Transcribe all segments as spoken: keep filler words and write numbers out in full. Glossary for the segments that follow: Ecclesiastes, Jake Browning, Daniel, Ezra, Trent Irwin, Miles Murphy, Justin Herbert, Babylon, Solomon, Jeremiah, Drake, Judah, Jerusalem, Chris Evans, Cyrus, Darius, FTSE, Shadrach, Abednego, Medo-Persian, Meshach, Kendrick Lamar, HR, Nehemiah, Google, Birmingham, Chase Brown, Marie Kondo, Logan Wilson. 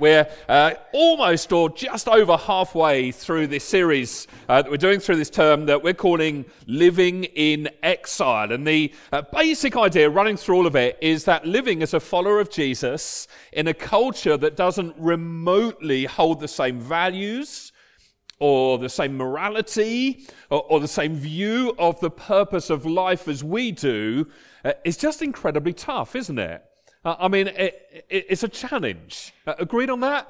We're uh, almost or just over halfway through this series uh, that we're doing through this term that we're calling Living in Exile. And the uh, basic idea running through all of it is that living as a follower of Jesus in a culture that doesn't remotely hold the same values or the same morality or, or the same view of the purpose of life as we do uh, is just incredibly tough, isn't it? Uh, I mean, it, it, it's a challenge. Uh, agreed on that?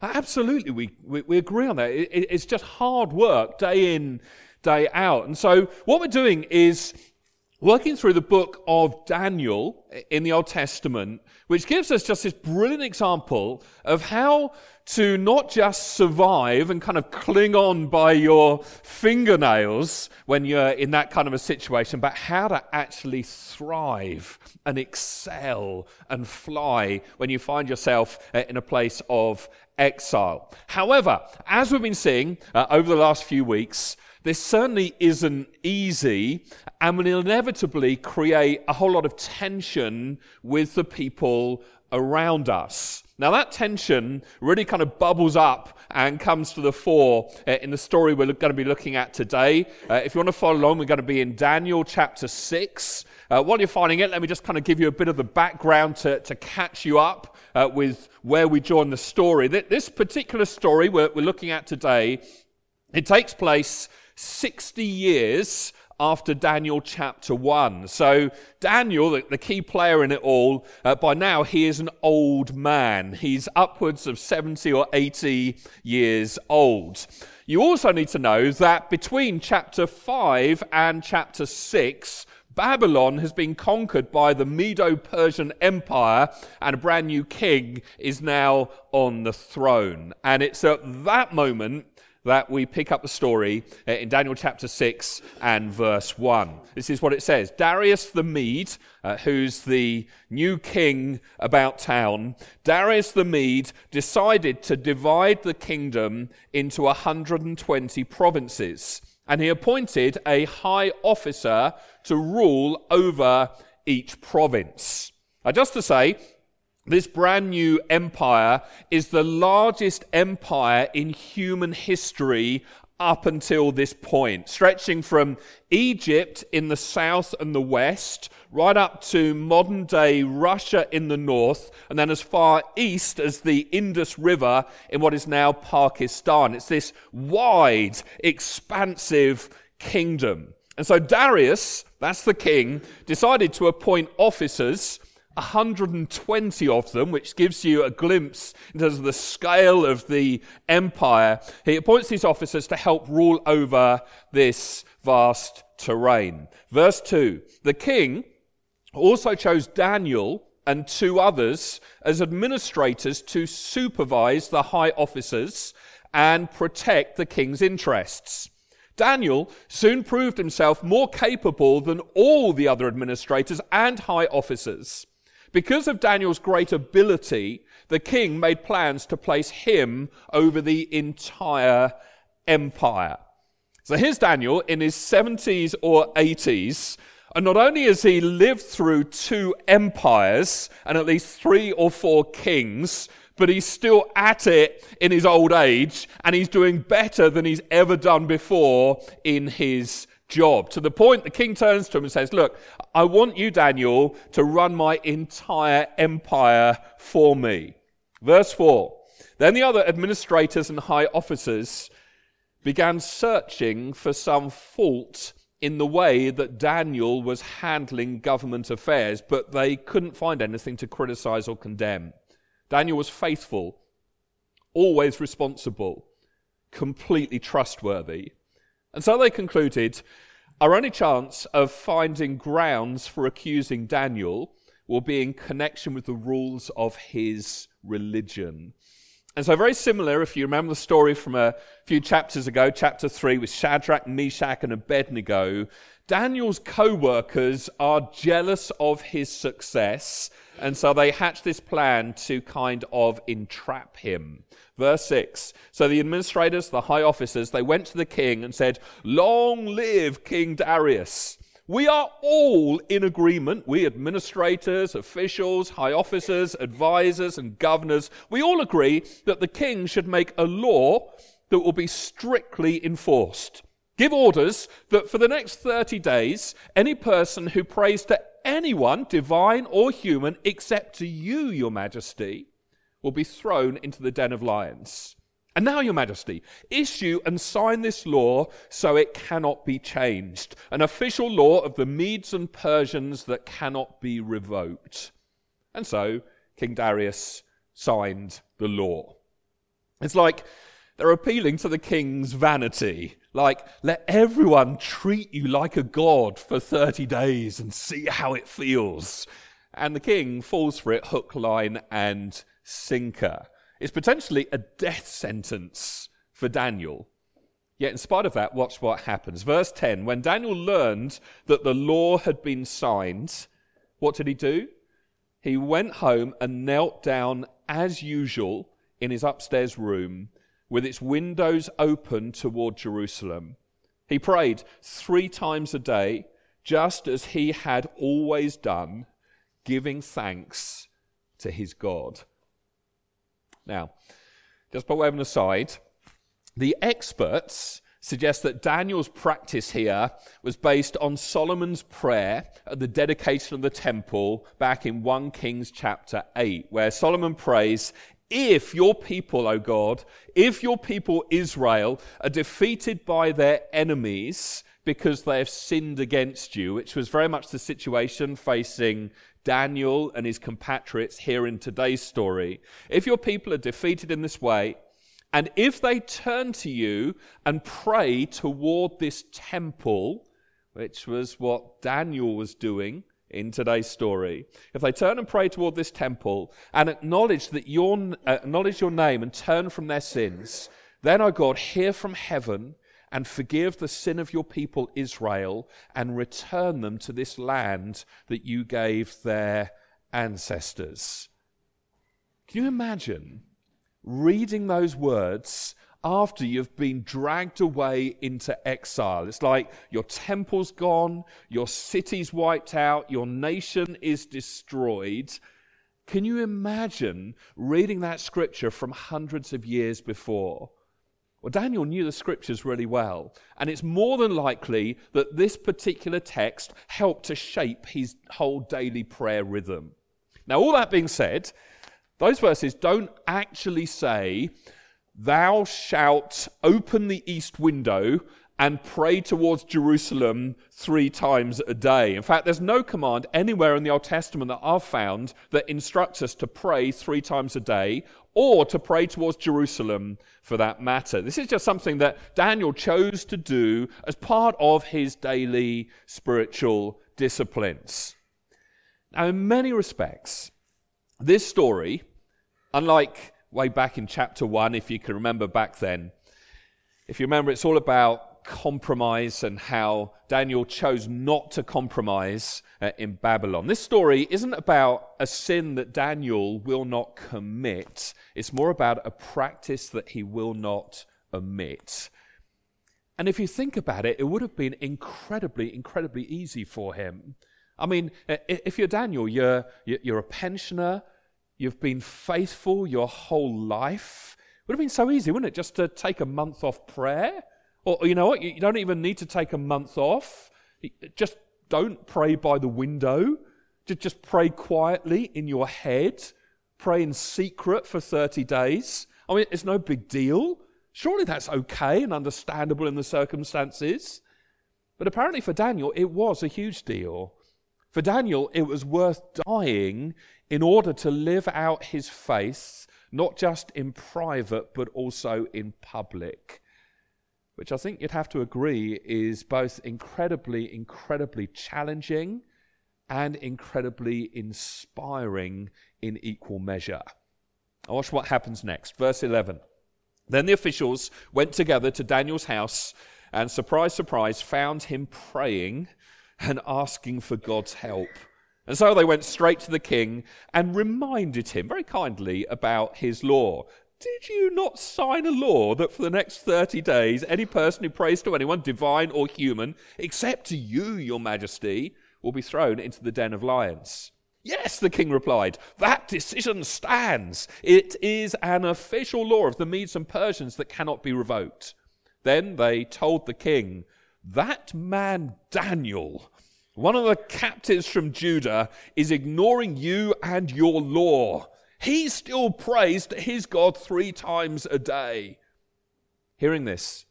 Uh, absolutely, we, we we agree on that. It, it, it's just hard work, day in, day out. And so what we're doing is working through the book of Daniel in the Old Testament, which gives us just this brilliant example of how to not just survive and kind of cling on by your fingernails when you're in that kind of a situation, but how to actually thrive and excel and fly when you find yourself in a place of exile. However, as we've been seeing uh, over the last few weeks, this certainly isn't easy and will inevitably create a whole lot of tension with the people around us. Now that tension really kind of bubbles up and comes to the fore in the story we're going to be looking at today. Uh, if you want to follow along, we're going to be in Daniel chapter six. Uh, while you're finding it, let me just kind of give you a bit of the background to, to catch you up uh, with where we join the story. This particular story we're, we're looking at today, it takes place sixty years after Daniel chapter one. So Daniel, the, the key player in it all, uh, by now he is an old man. He's upwards of seventy or eighty years old. You also need to know that between chapter five and chapter six, Babylon has been conquered by the Medo-Persian Empire, and a brand new king is now on the throne. And it's at that moment that we pick up the story in Daniel chapter six and verse one. This is what it says. Darius the Mede, uh, who's the new king about town, Darius the Mede decided to divide the kingdom into one hundred twenty provinces, and he appointed a high officer to rule over each province. Now, just to say, this brand new empire is the largest empire in human history up until this point, stretching from Egypt in the south and the west, right up to modern-day Russia in the north, and then as far east as the Indus River in what is now Pakistan. It's this wide, expansive kingdom. And so Darius, that's the king, decided to appoint officers, one hundred twenty of them, which gives you a glimpse in terms of the scale of the empire. He appoints these officers to help rule over this vast terrain. Verse two, the king also chose Daniel and two others as administrators to supervise the high officers and protect the king's interests. Daniel soon proved himself more capable than all the other administrators and high officers. Because of Daniel's great ability, the king made plans to place him over the entire empire. So here's Daniel in his seventies or eighties, and not only has he lived through two empires and at least three or four kings, but he's still at it in his old age, and he's doing better than he's ever done before in his job. To the point the king turns to him and says, look, I want you, Daniel, to run my entire empire for me. Verse four, then the other administrators and high officers began searching for some fault in the way that Daniel was handling government affairs, but they couldn't find anything to criticize or condemn. Daniel was faithful, always responsible, completely trustworthy. And so they concluded, our only chance of finding grounds for accusing Daniel will be in connection with the rules of his religion. And so very similar, if you remember the story from a few chapters ago, chapter three, with Shadrach, Meshach, and Abednego, Daniel's co-workers are jealous of his success, and so they hatch this plan to kind of entrap him. Verse six, so the administrators, the high officers, they went to the king and said, long live King Darius! We are all in agreement, we administrators, officials, high officers, advisors, and governors, we all agree that the king should make a law that will be strictly enforced. Give orders that for the next thirty days, any person who prays to anyone, divine or human, except to you, Your Majesty, will be thrown into the den of lions. And now, Your Majesty, issue and sign this law so it cannot be changed, an official law of the Medes and Persians that cannot be revoked. And so, King Darius signed the law. It's like they're appealing to the king's vanity, like, let everyone treat you like a god for thirty days and see how it feels. And the king falls for it hook, line, and sinker. It's potentially a death sentence for Daniel. Yet in spite of that, watch what happens. Verse ten, when Daniel learned that the law had been signed, what did he do? He went home and knelt down as usual in his upstairs room with its windows open toward Jerusalem. He prayed three times a day, just as he had always done, giving thanks to his God. Now, just by way of an aside, the experts suggest that Daniel's practice here was based on Solomon's prayer at the dedication of the temple back in First Kings chapter eight, where Solomon prays, if your people, O God, if your people Israel are defeated by their enemies because they have sinned against you, which was very much the situation facing Daniel and his compatriots here in today's story. If your people are defeated in this way, and if they turn to you and pray toward this temple, which was what Daniel was doing in today's story, if they turn and pray toward this temple and acknowledge that your, uh, acknowledge your name and turn from their sins, then, O God, hear from heaven and forgive the sin of your people Israel, and return them to this land that you gave their ancestors. Can you imagine reading those words after you've been dragged away into exile? It's like your temple's gone, your city's wiped out, your nation is destroyed. Can you imagine reading that scripture from hundreds of years before? Well, Daniel knew the scriptures really well, and it's more than likely that this particular text helped to shape his whole daily prayer rhythm. Now, all that being said, those verses don't actually say, thou shalt open the east window and pray towards Jerusalem three times a day. In fact, there's no command anywhere in the Old Testament that I've found that instructs us to pray three times a day or to pray towards Jerusalem for that matter. This is just something that Daniel chose to do as part of his daily spiritual disciplines. Now, in many respects, this story, unlike way back in chapter one, if you can remember back then, if you remember, it's all about compromise and how Daniel chose not to compromise uh, in Babylon. This story isn't about a sin that Daniel will not commit. It's more about a practice that he will not omit. And if you think about it, it would have been incredibly, incredibly easy for him. I mean, if you're Daniel, you're, you're a pensioner, you've been faithful your whole life. Would have been so easy, wouldn't it, just to take a month off prayer? Or, you know what, you don't even need to take a month off. Just don't pray by the window. Just pray quietly in your head. Pray in secret for thirty days. I mean, it's no big deal. Surely that's okay and understandable in the circumstances. But apparently for Daniel, it was a huge deal. For Daniel, it was worth dying in order to live out his faith, not just in private, but also in public, which I think you'd have to agree is both incredibly, incredibly challenging and incredibly inspiring in equal measure. Now watch what happens next. Verse eleven. Then the officials went together to Daniel's house and, surprise, surprise, found him praying and asking for God's help. And so they went straight to the king and reminded him very kindly about his law. did you not sign a law that for the next thirty days, any person who prays to anyone, divine or human, except to you, your majesty, will be thrown into the den of lions? Yes, the king replied, that decision stands. It is an official law of the Medes and Persians that cannot be revoked. Then they told the king, that man Daniel, one of the captives from Judah, is ignoring you and your law. He still prays to his God three times a day. Hearing this,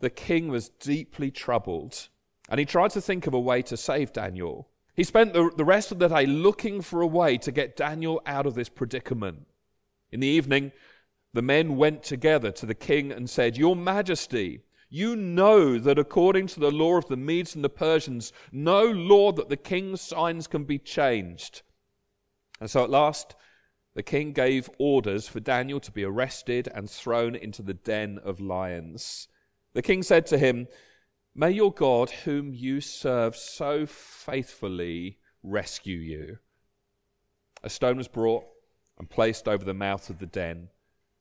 the king was deeply troubled, and he tried to think of a way to save Daniel. He spent the, the rest of the day looking for a way to get Daniel out of this predicament. In the evening, the men went together to the king and said, Your Majesty, you know that according to the law of the Medes and the Persians, no law that the king signs can be changed. And so at last, the king gave orders for Daniel to be arrested and thrown into the den of lions. The king said to him, May your God, whom you serve so faithfully, rescue you. A stone was brought and placed over the mouth of the den.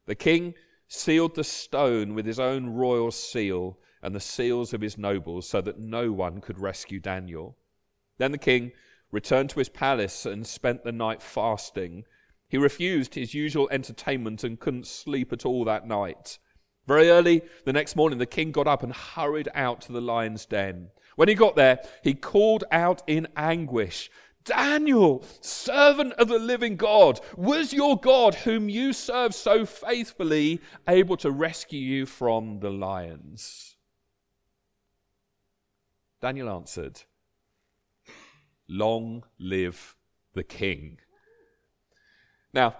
The king sealed the stone with his own royal seal and the seals of his nobles so that no one could rescue Daniel. Then the king returned to his palace and spent the night fasting. He refused his usual entertainment and couldn't sleep at all that night. Very early the next morning, the king got up and hurried out to the lion's den. When he got there, he called out in anguish, Daniel, servant of the living God, was your God, whom you serve so faithfully, able to rescue you from the lions? Daniel answered, Long live the king. Now,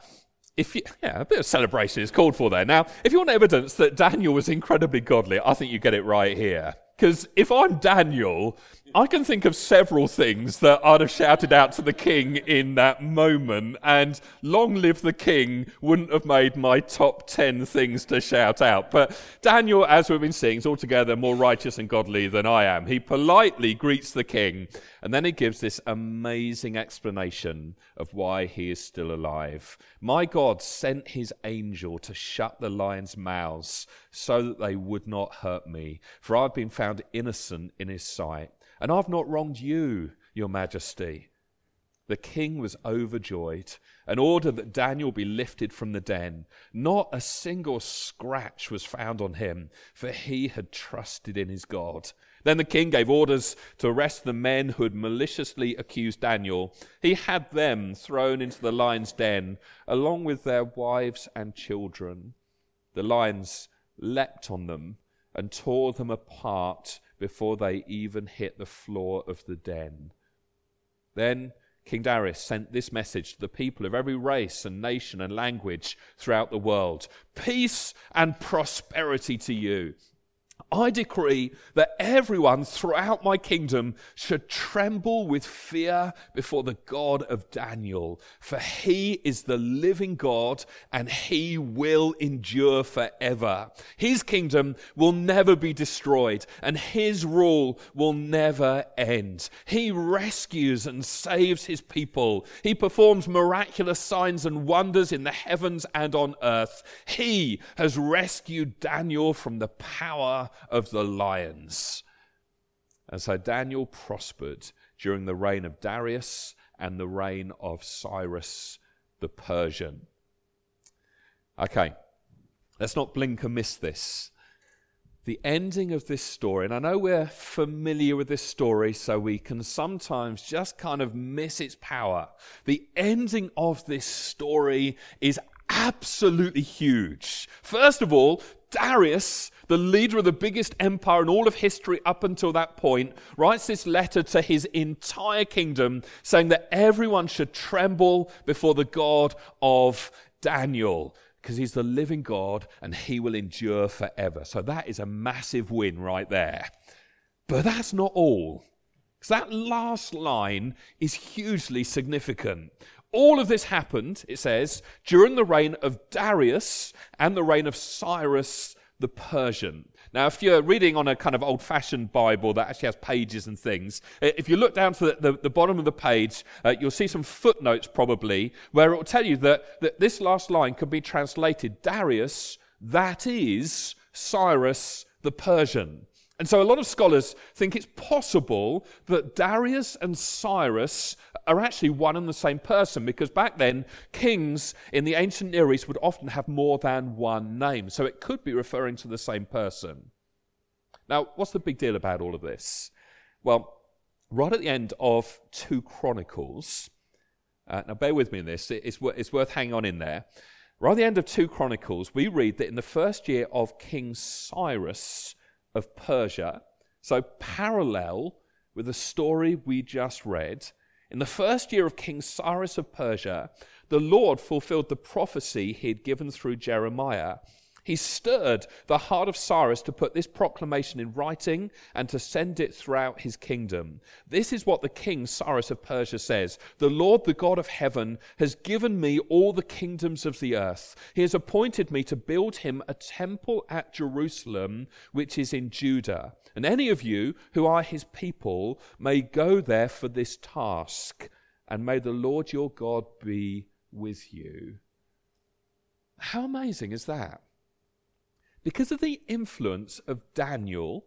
If you, yeah, a bit of celebration is called for there. Now, if you want evidence that Daniel was incredibly godly, I think you get it right here. Because if I'm Daniel, I can think of several things that I'd have shouted out to the king in that moment, and long live the king wouldn't have made my top ten things to shout out. But Daniel, as we've been seeing, is altogether more righteous and godly than I am. He politely greets the king, and then he gives this amazing explanation of why he is still alive. My God sent his angel to shut the lions' mouths so that they would not hurt me, for I've been found innocent in his sight. And I've not wronged you, your majesty. The king was overjoyed and ordered that Daniel be lifted from the den. Not a single scratch was found on him, for he had trusted in his God. Then the king gave orders to arrest the men who had maliciously accused Daniel. He had them thrown into the lion's den, along with their wives and children. The lions leapt on them and tore them apart before they even hit the floor of the den. Then King Darius sent this message to the people of every race and nation and language throughout the world. Peace and prosperity to you. I decree that everyone throughout my kingdom should tremble with fear before the God of Daniel, for he is the living God and he will endure forever. His kingdom will never be destroyed and his rule will never end. He rescues and saves his people. He performs miraculous signs and wonders in the heavens and on earth. He has rescued Daniel from the power of of the lions. And so Daniel prospered during the reign of Darius and the reign of Cyrus the Persian. Okay, let's not blink and miss this. The ending of this story, and I know we're familiar with this story, so we can sometimes just kind of miss its power. The ending of this story is absolutely huge. First of all, Darius, the leader of the biggest empire in all of history up until that point, writes this letter to his entire kingdom saying that everyone should tremble before the God of Daniel, because he's the living God and he will endure forever. So that is a massive win right there. But that's not all, because that last line is hugely significant. All of this happened, it says, during the reign of Darius and the reign of Cyrus the Persian. Now, if you're reading on a kind of old-fashioned Bible that actually has pages and things, if you look down to the, the, the bottom of the page, uh, you'll see some footnotes probably, where it will tell you that, that this last line could be translated, Darius, that is Cyrus the Persian. And so a lot of scholars think it's possible that Darius and Cyrus are actually one and the same person, because back then, kings in the ancient Near East would often have more than one name. So it could be referring to the same person. Now, what's the big deal about all of this? Well, right at the end of Second Chronicles, uh, now bear with me in this, it's, it's worth hanging on in there. Right at the end of Second Chronicles, we read that in the first year of King Cyrus of Persia, so parallel with the story we just read, in the first year of King Cyrus of Persia, the Lord fulfilled the prophecy he had given through Jeremiah. He stirred the heart of Cyrus to put this proclamation in writing and to send it throughout his kingdom. This is what the king Cyrus of Persia says. The Lord, the God of heaven, has given me all the kingdoms of the earth. He has appointed me to build him a temple at Jerusalem, which is in Judah. And any of you who are his people may go there for this task. And may the Lord your God be with you. How amazing is that? Because of the influence of Daniel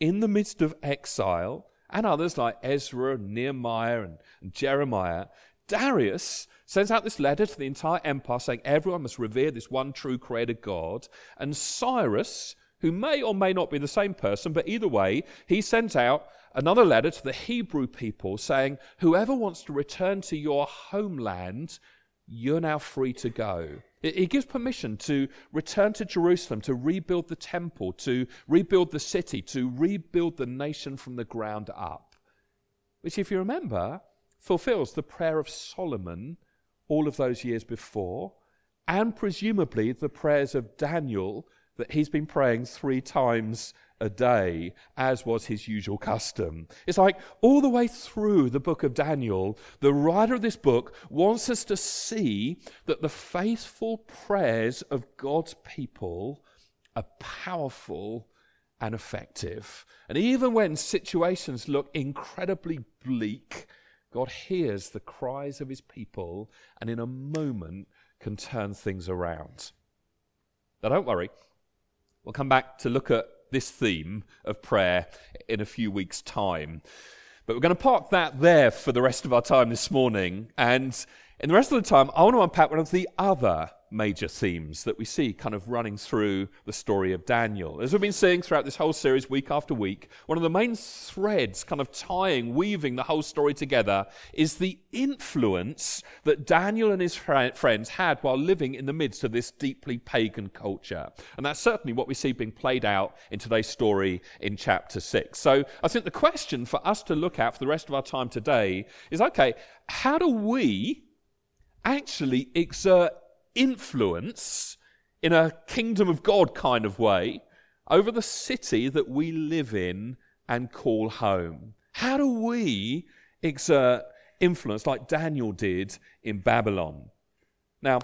in the midst of exile, and others like Ezra, Nehemiah, and, and Jeremiah, Darius sends out this letter to the entire empire saying everyone must revere this one true creator God. And Cyrus, who may or may not be the same person, but either way, he sends out another letter to the Hebrew people saying, whoever wants to return to your homeland, you're now free to go. He gives permission to return to Jerusalem, to rebuild the temple, to rebuild the city, to rebuild the nation from the ground up. Which, if you remember, fulfills the prayer of Solomon all of those years before, and presumably the prayers of Daniel that he's been praying three times a day, as was his usual custom. It's like all the way through the book of Daniel, the writer of this book wants us to see that the faithful prayers of God's people are powerful and effective. And even when situations look incredibly bleak, God hears the cries of his people and in a moment can turn things around. Now don't worry, we'll come back to look at this theme of prayer in a few weeks' time. But we're going to park that there for the rest of our time this morning. And in the rest of the time, I want to unpack one of the other major themes that we see kind of running through the story of Daniel. As we've been seeing throughout this whole series, week after week, one of the main threads kind of tying, weaving the whole story together is the influence that Daniel and his fr- friends had while living in the midst of this deeply pagan culture. And that's certainly what we see being played out in today's story in chapter six. So I think the question for us to look at for the rest of our time today is, okay, how do we actually exert influence in a kingdom of God kind of way over the city that we live in and call home? How do we exert influence like Daniel did in Babylon? Now,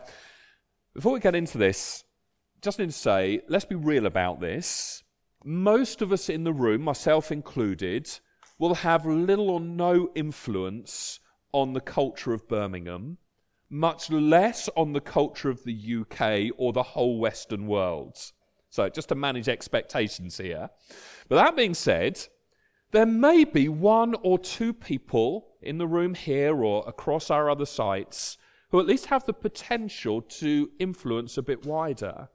before we get into this, just need to say, let's be real about this. Most of us in the room, myself included, will have little or no influence on the culture of Birmingham, much less on the culture of the U K or the whole Western world. So just to manage expectations here. But that being said, there may be one or two people in the room here or across our other sites who at least have the potential to influence a bit wider.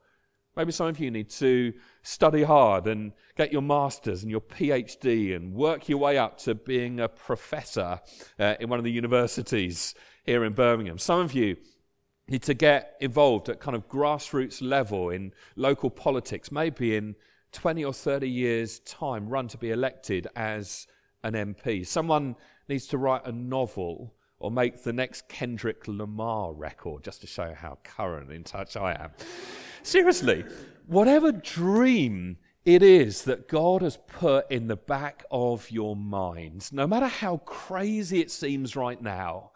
Maybe some of you need to study hard and get your master's and your P H D and work your way up to being a professor uh, in one of the universities here in Birmingham. Some of you need to get involved at kind of grassroots level in local politics, maybe in twenty or thirty years' time, run to be elected as an M P. Someone needs to write a novel or make the next Kendrick Lamar record, just to show how current in touch I am. Seriously, whatever dream it is that God has put in the back of your mind, no matter how crazy it seems right now,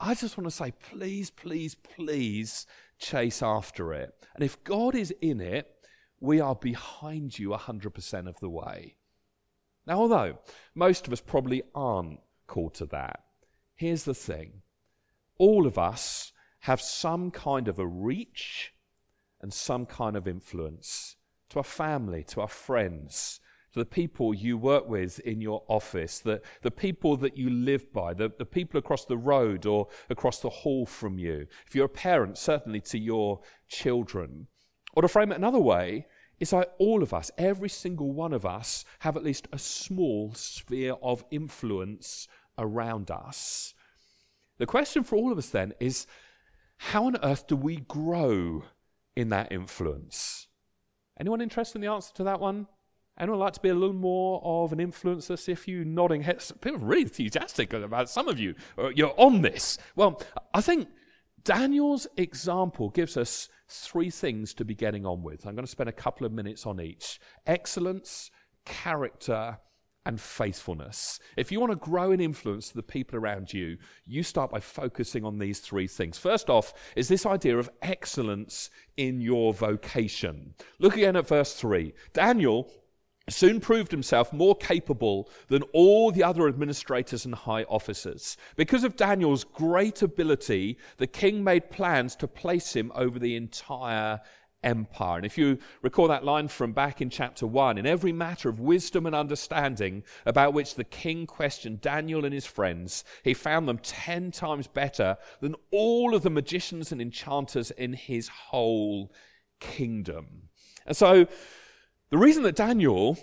I just want to say, please, please, please chase after it. And if God is in it, we are behind you one hundred percent of the way. Now, although most of us probably aren't called to that, here's the thing. All of us have some kind of a reach and some kind of influence to our family, to our friends, to the people you work with in your office, the, the people that you live by, the, the people across the road or across the hall from you. If you're a parent, certainly to your children. Or to frame it another way, it's like all of us, every single one of us, have at least a small sphere of influence around us. The question for all of us then is, how on earth do we grow in that influence? Anyone interested in the answer to that one? Anyone like to be a little more of an influencer? See if you nodding heads. People are really enthusiastic about some of you. You're on this. Well, I think Daniel's example gives us three things to be getting on with. I'm going to spend a couple of minutes on each. Excellence, character, and faithfulness. If you want to grow in influence to the people around you, you start by focusing on these three things. First off is this idea of excellence in your vocation. Look again at verse three. Daniel soon proved himself more capable than all the other administrators and high officers. Because of Daniel's great ability, the king made plans to place him over the entire empire. And if you recall that line from back in chapter one, in every matter of wisdom and understanding about which the king questioned Daniel and his friends, he found them ten times better than all of the magicians and enchanters in his whole kingdom. And so the reason that Daniel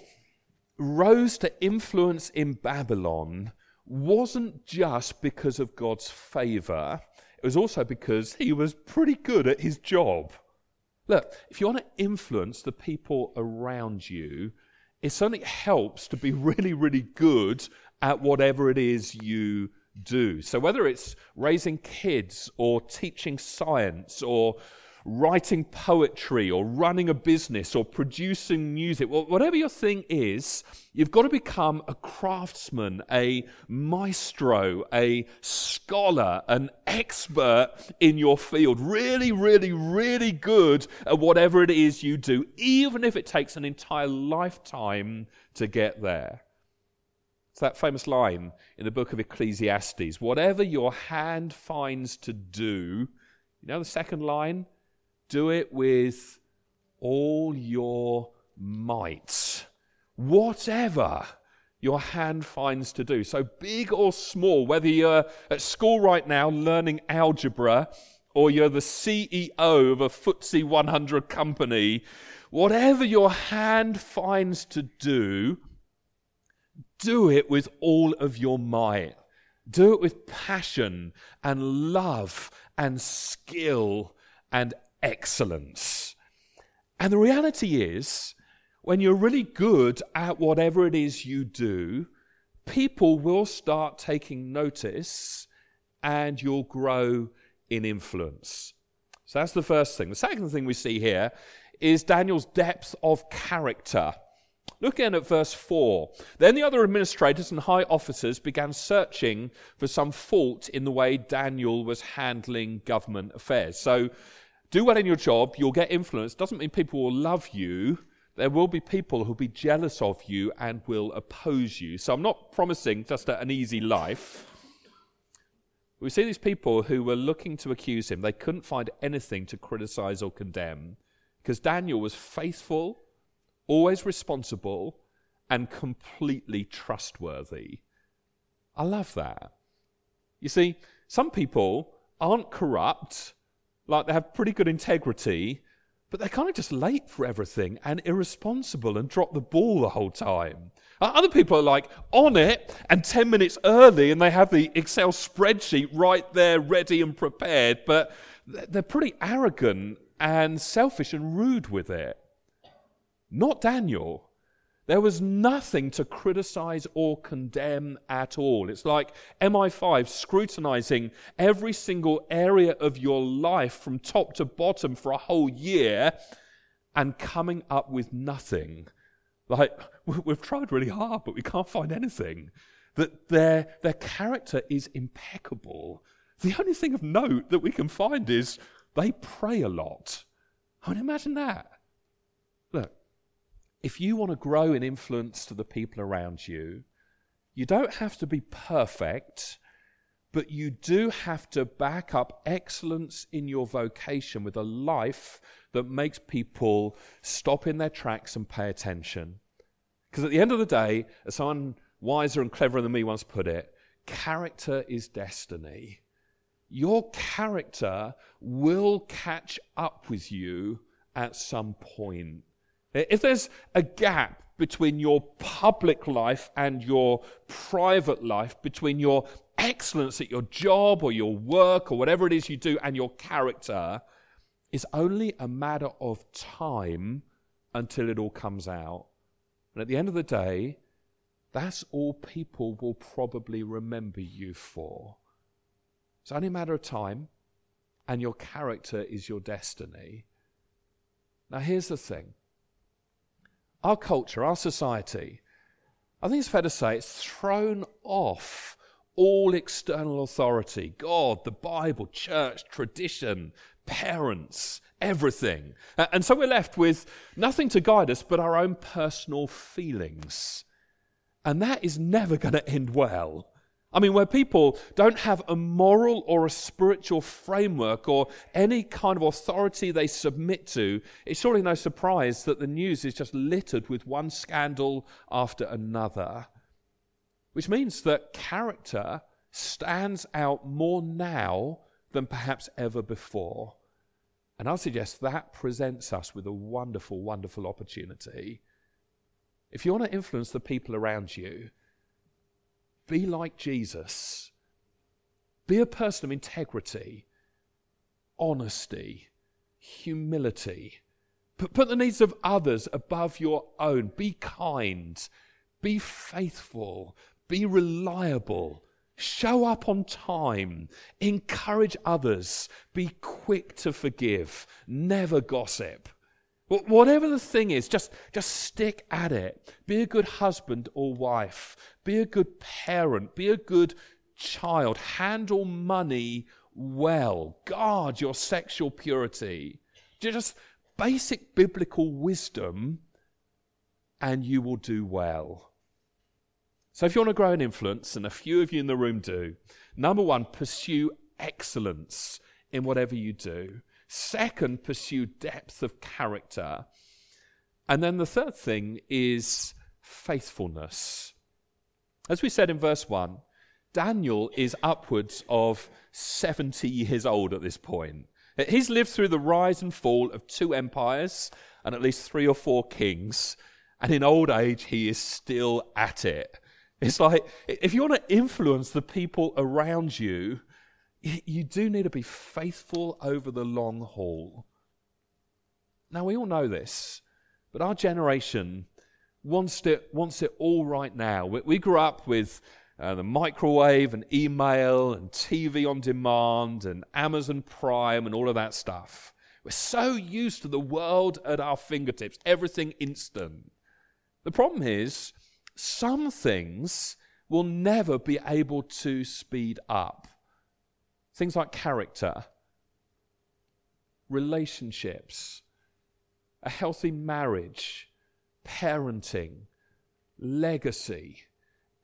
rose to influence in Babylon wasn't just because of God's favor. It was also because he was pretty good at his job. Look, if you want to influence the people around you, it certainly helps to be really, really good at whatever it is you do. So whether it's raising kids or teaching science or writing poetry or running a business or producing music, well, whatever your thing is, you've got to become a craftsman, a maestro, a scholar, an expert in your field. Really, really, really good at whatever it is you do, even if it takes an entire lifetime to get there. It's that famous line in the book of Ecclesiastes, whatever your hand finds to do, you know the second line? Do it with all your might. Whatever your hand finds to do. So big or small, whether you're at school right now learning algebra or you're the C E O of a FTSE one hundred company, whatever your hand finds to do, do it with all of your might. Do it with passion and love and skill and excellence. And the reality is, when you're really good at whatever it is you do, people will start taking notice and you'll grow in influence. So that's the first thing. The second thing we see here is Daniel's depth of character. Look again at verse four. Then the other administrators and high officers began searching for some fault in the way Daniel was handling government affairs. So do well in your job, you'll get influence. Doesn't mean people will love you. There will be people who'll be jealous of you and will oppose you. So I'm not promising just an easy life. We see these people who were looking to accuse him. They couldn't find anything to criticize or condemn because Daniel was faithful, always responsible, and completely trustworthy. I love that. You see, some people aren't corrupt, like they have pretty good integrity, but they're kind of just late for everything and irresponsible and drop the ball the whole time. Other people are like on it and ten minutes early and they have the Excel spreadsheet right there ready and prepared, but they're pretty arrogant and selfish and rude with it. Not Daniel. There was nothing to criticize or condemn at all. It's like M I five scrutinizing every single area of your life from top to bottom for a whole year and coming up with nothing. Like, we've tried really hard, but we can't find anything. That their, their character is impeccable. The only thing of note that we can find is they pray a lot. I mean, imagine that. Look, if you want to grow in influence to the people around you, you don't have to be perfect, but you do have to back up excellence in your vocation with a life that makes people stop in their tracks and pay attention. Because at the end of the day, as someone wiser and cleverer than me once put it, character is destiny. Your character will catch up with you at some point. If there's a gap between your public life and your private life, between your excellence at your job or your work or whatever it is you do and your character, it's only a matter of time until it all comes out. And at the end of the day, that's all people will probably remember you for. It's only a matter of time, and your character is your destiny. Now, here's the thing. Our culture, our society, I think it's fair to say it's thrown off all external authority. God, the Bible, church, tradition, parents, everything. And so we're left with nothing to guide us but our own personal feelings. And that is never going to end well. I mean, where people don't have a moral or a spiritual framework or any kind of authority they submit to, it's surely no surprise that the news is just littered with one scandal after another. Which means that character stands out more now than perhaps ever before. And I suggest that presents us with a wonderful, wonderful opportunity. If you want to influence the people around you, be like Jesus. Be a person of integrity, honesty, humility. Put, put the needs of others above your own. Be kind. Be faithful. Be reliable. Show up on time. Encourage others. Be quick to forgive. Never gossip. Whatever the thing is, just, just stick at it. Be a good husband or wife. Be a good parent. Be a good child. Handle money well. Guard your sexual purity. Just basic biblical wisdom, and you will do well. So if you want to grow in influence, and a few of you in the room do, number one, pursue excellence in whatever you do. Second, pursue depth of character. And then the third thing is faithfulness. As we said in verse one, Daniel is upwards of seventy years old at this point. He's lived through the rise and fall of two empires and at least three or four kings. And in old age, he is still at it. It's like, if you want to influence the people around you, you do need to be faithful over the long haul. Now, we all know this, but our generation wants it, wants it all right now. We, we grew up with uh, the microwave and email and T V on demand and Amazon Prime and all of that stuff. We're so used to the world at our fingertips, everything instant. The problem is, some things will never be able to speed up. Things like character, relationships, a healthy marriage, parenting, legacy,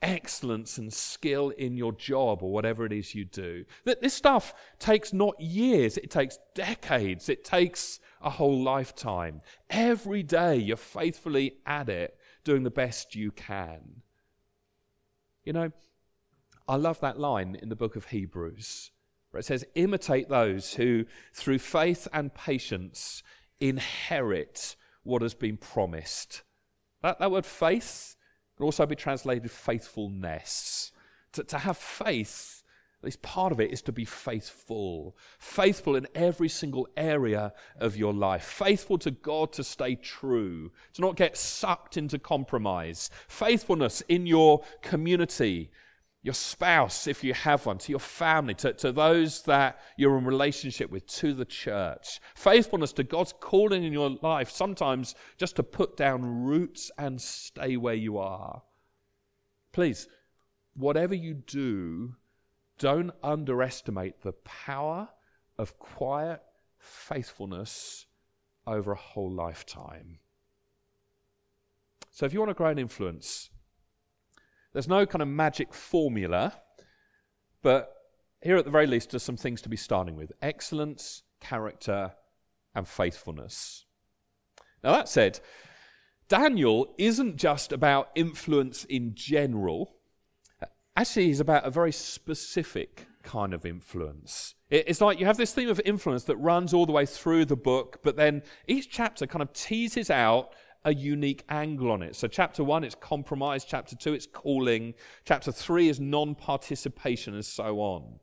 excellence and skill in your job or whatever it is you do. This stuff takes not years, it takes decades, it takes a whole lifetime. Every day you're faithfully at it, doing the best you can. You know, I love that line in the book of Hebrews. It says, imitate those who, through faith and patience, inherit what has been promised. That, that word faith can also be translated faithfulness. To, to have faith, at least part of it, is to be faithful. Faithful in every single area of your life. Faithful to God to stay true, to not get sucked into compromise. Faithfulness in your community, your spouse, if you have one, to your family, to, to those that you're in relationship with, to the church. Faithfulness to God's calling in your life, sometimes just to put down roots and stay where you are. Please, whatever you do, don't underestimate the power of quiet faithfulness over a whole lifetime. So if you want to grow in influence, there's no kind of magic formula, but here at the very least are some things to be starting with: excellence, character, and faithfulness. Now that said, Daniel isn't just about influence in general. Actually, he's about a very specific kind of influence. It's like you have this theme of influence that runs all the way through the book, but then each chapter kind of teases out a unique angle on it. So chapter one, it's compromise. Chapter two, it's calling. Chapter three is non-participation, and so on.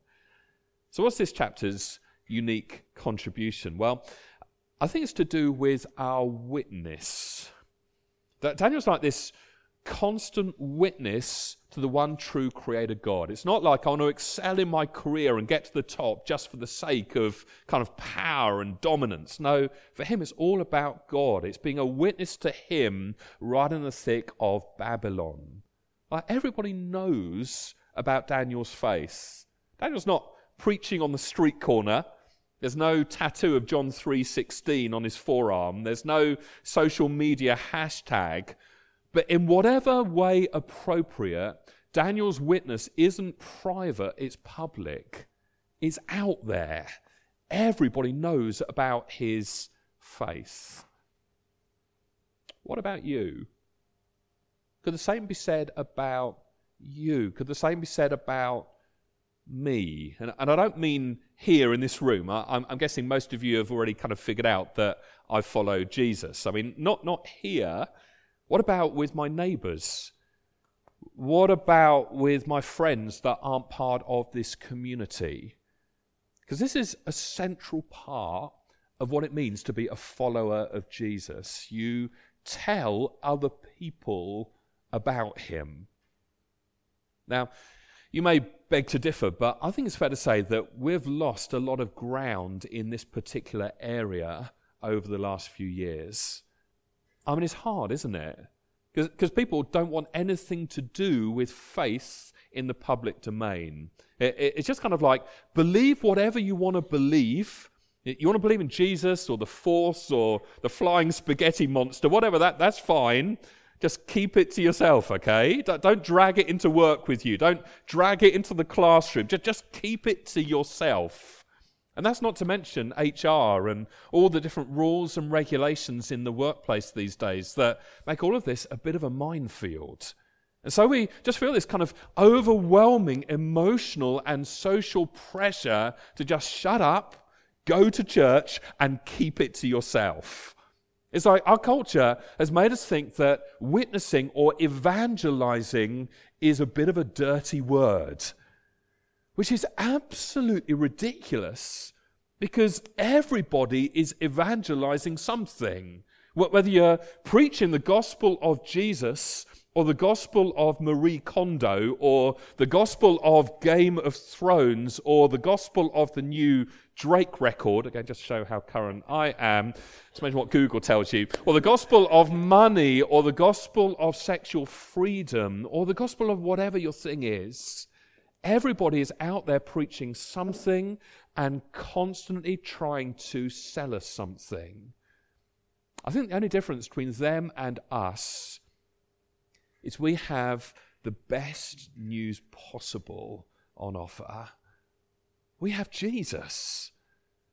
So what's this chapter's unique contribution? Well, I think it's to do with our witness. Daniel's like this constant witness to the one true creator God. It's not like I want to excel in my career and get to the top just for the sake of kind of power and dominance. No, for him it's all about God. It's being a witness to him right in the thick of Babylon. Like, everybody knows about Daniel's faith. Daniel's not preaching on the street corner. There's no tattoo of John three sixteen on his forearm. There's no social media hashtag. But in whatever way appropriate, Daniel's witness isn't private, it's public. It's out there. Everybody knows about his faith. What about you? Could the same be said about you? Could the same be said about me? And, and I don't mean here in this room. I, I'm, I'm guessing most of you have already kind of figured out that I follow Jesus. I mean, not not here. What about with my neighbours? What about with my friends that aren't part of this community? Because this is a central part of what it means to be a follower of Jesus. You tell other people about him. Now, you may beg to differ, but I think it's fair to say that we've lost a lot of ground in this particular area over the last few years. I mean, it's hard, isn't it? Because people don't want anything to do with faith in the public domain. It, it, it's just kind of like, believe whatever you want to believe. You want to believe in Jesus or the Force or the flying spaghetti monster, whatever, that, that's fine. Just keep it to yourself, okay? Don't, don't drag it into work with you. Don't drag it into the classroom. Just, just keep it to yourself. And that's not to mention H R and all the different rules and regulations in the workplace these days that make all of this a bit of a minefield. And so we just feel this kind of overwhelming emotional and social pressure to just shut up, go to church, and keep it to yourself. It's like our culture has made us think that witnessing or evangelizing is a bit of a dirty word, which is absolutely ridiculous, because everybody is evangelizing something. Whether you're preaching the gospel of Jesus or the gospel of Marie Kondo or the gospel of Game of Thrones or the gospel of the new Drake record, again, just to show how current I am, just imagine what Google tells you, or the gospel of money or the gospel of sexual freedom or the gospel of whatever your thing is. Everybody is out there preaching something and constantly trying to sell us something. I think the only difference between them and us is we have the best news possible on offer. We have Jesus,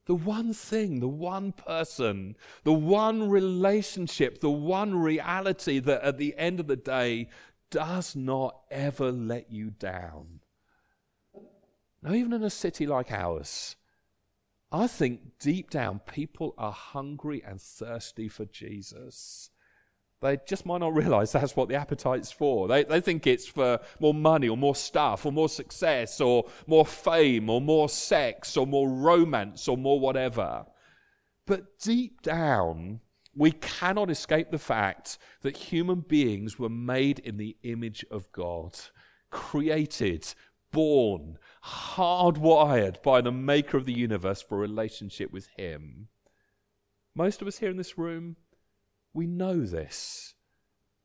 the one thing, the one person, the one relationship, the one reality that at the end of the day does not ever let you down. Now, even in a city like ours, I think deep down people are hungry and thirsty for Jesus. They just might not realize that's what the appetite's for. They they think it's for more money or more stuff or more success or more fame or more sex or more romance or more whatever. But deep down, we cannot escape the fact that human beings were made in the image of God, created, born, hardwired by the maker of the universe for a relationship with him. Most of us here in this room, we know this.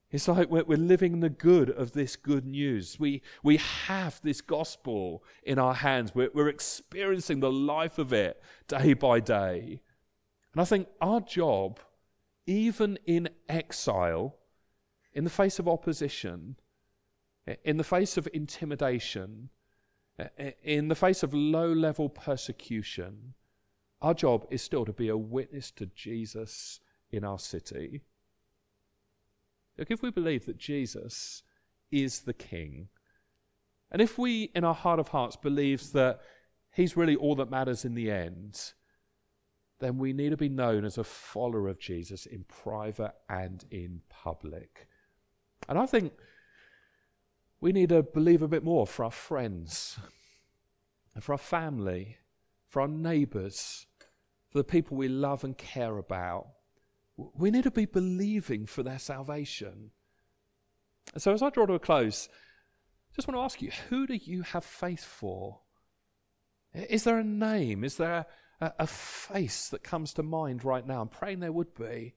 It's like we're, we're living the good of this good news. We, we have this gospel in our hands. We're, we're experiencing the life of it day by day. And I think our job, even in exile, in the face of opposition, in the face of intimidation, in the face of low-level persecution, our job is still to be a witness to Jesus in our city. Look, if we believe that Jesus is the King, and if we, in our heart of hearts, believe that he's really all that matters in the end, then we need to be known as a follower of Jesus in private and in public. And I think we need to believe a bit more for our friends, and for our family, for our neighbours, for the people we love and care about. We need to be believing for their salvation. And so as I draw to a close, I just want to ask you, who do you have faith for? Is there a name? Is there a, a face that comes to mind right now? I'm praying there would be.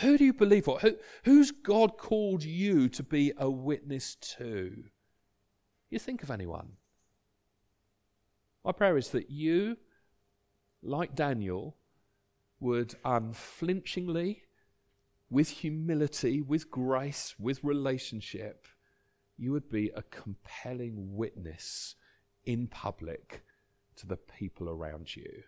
Who do you believe for? Who, who's God called you to be a witness to? You think of anyone? My prayer is that you, like Daniel, would unflinchingly, with humility, with grace, with relationship, you would be a compelling witness in public to the people around you.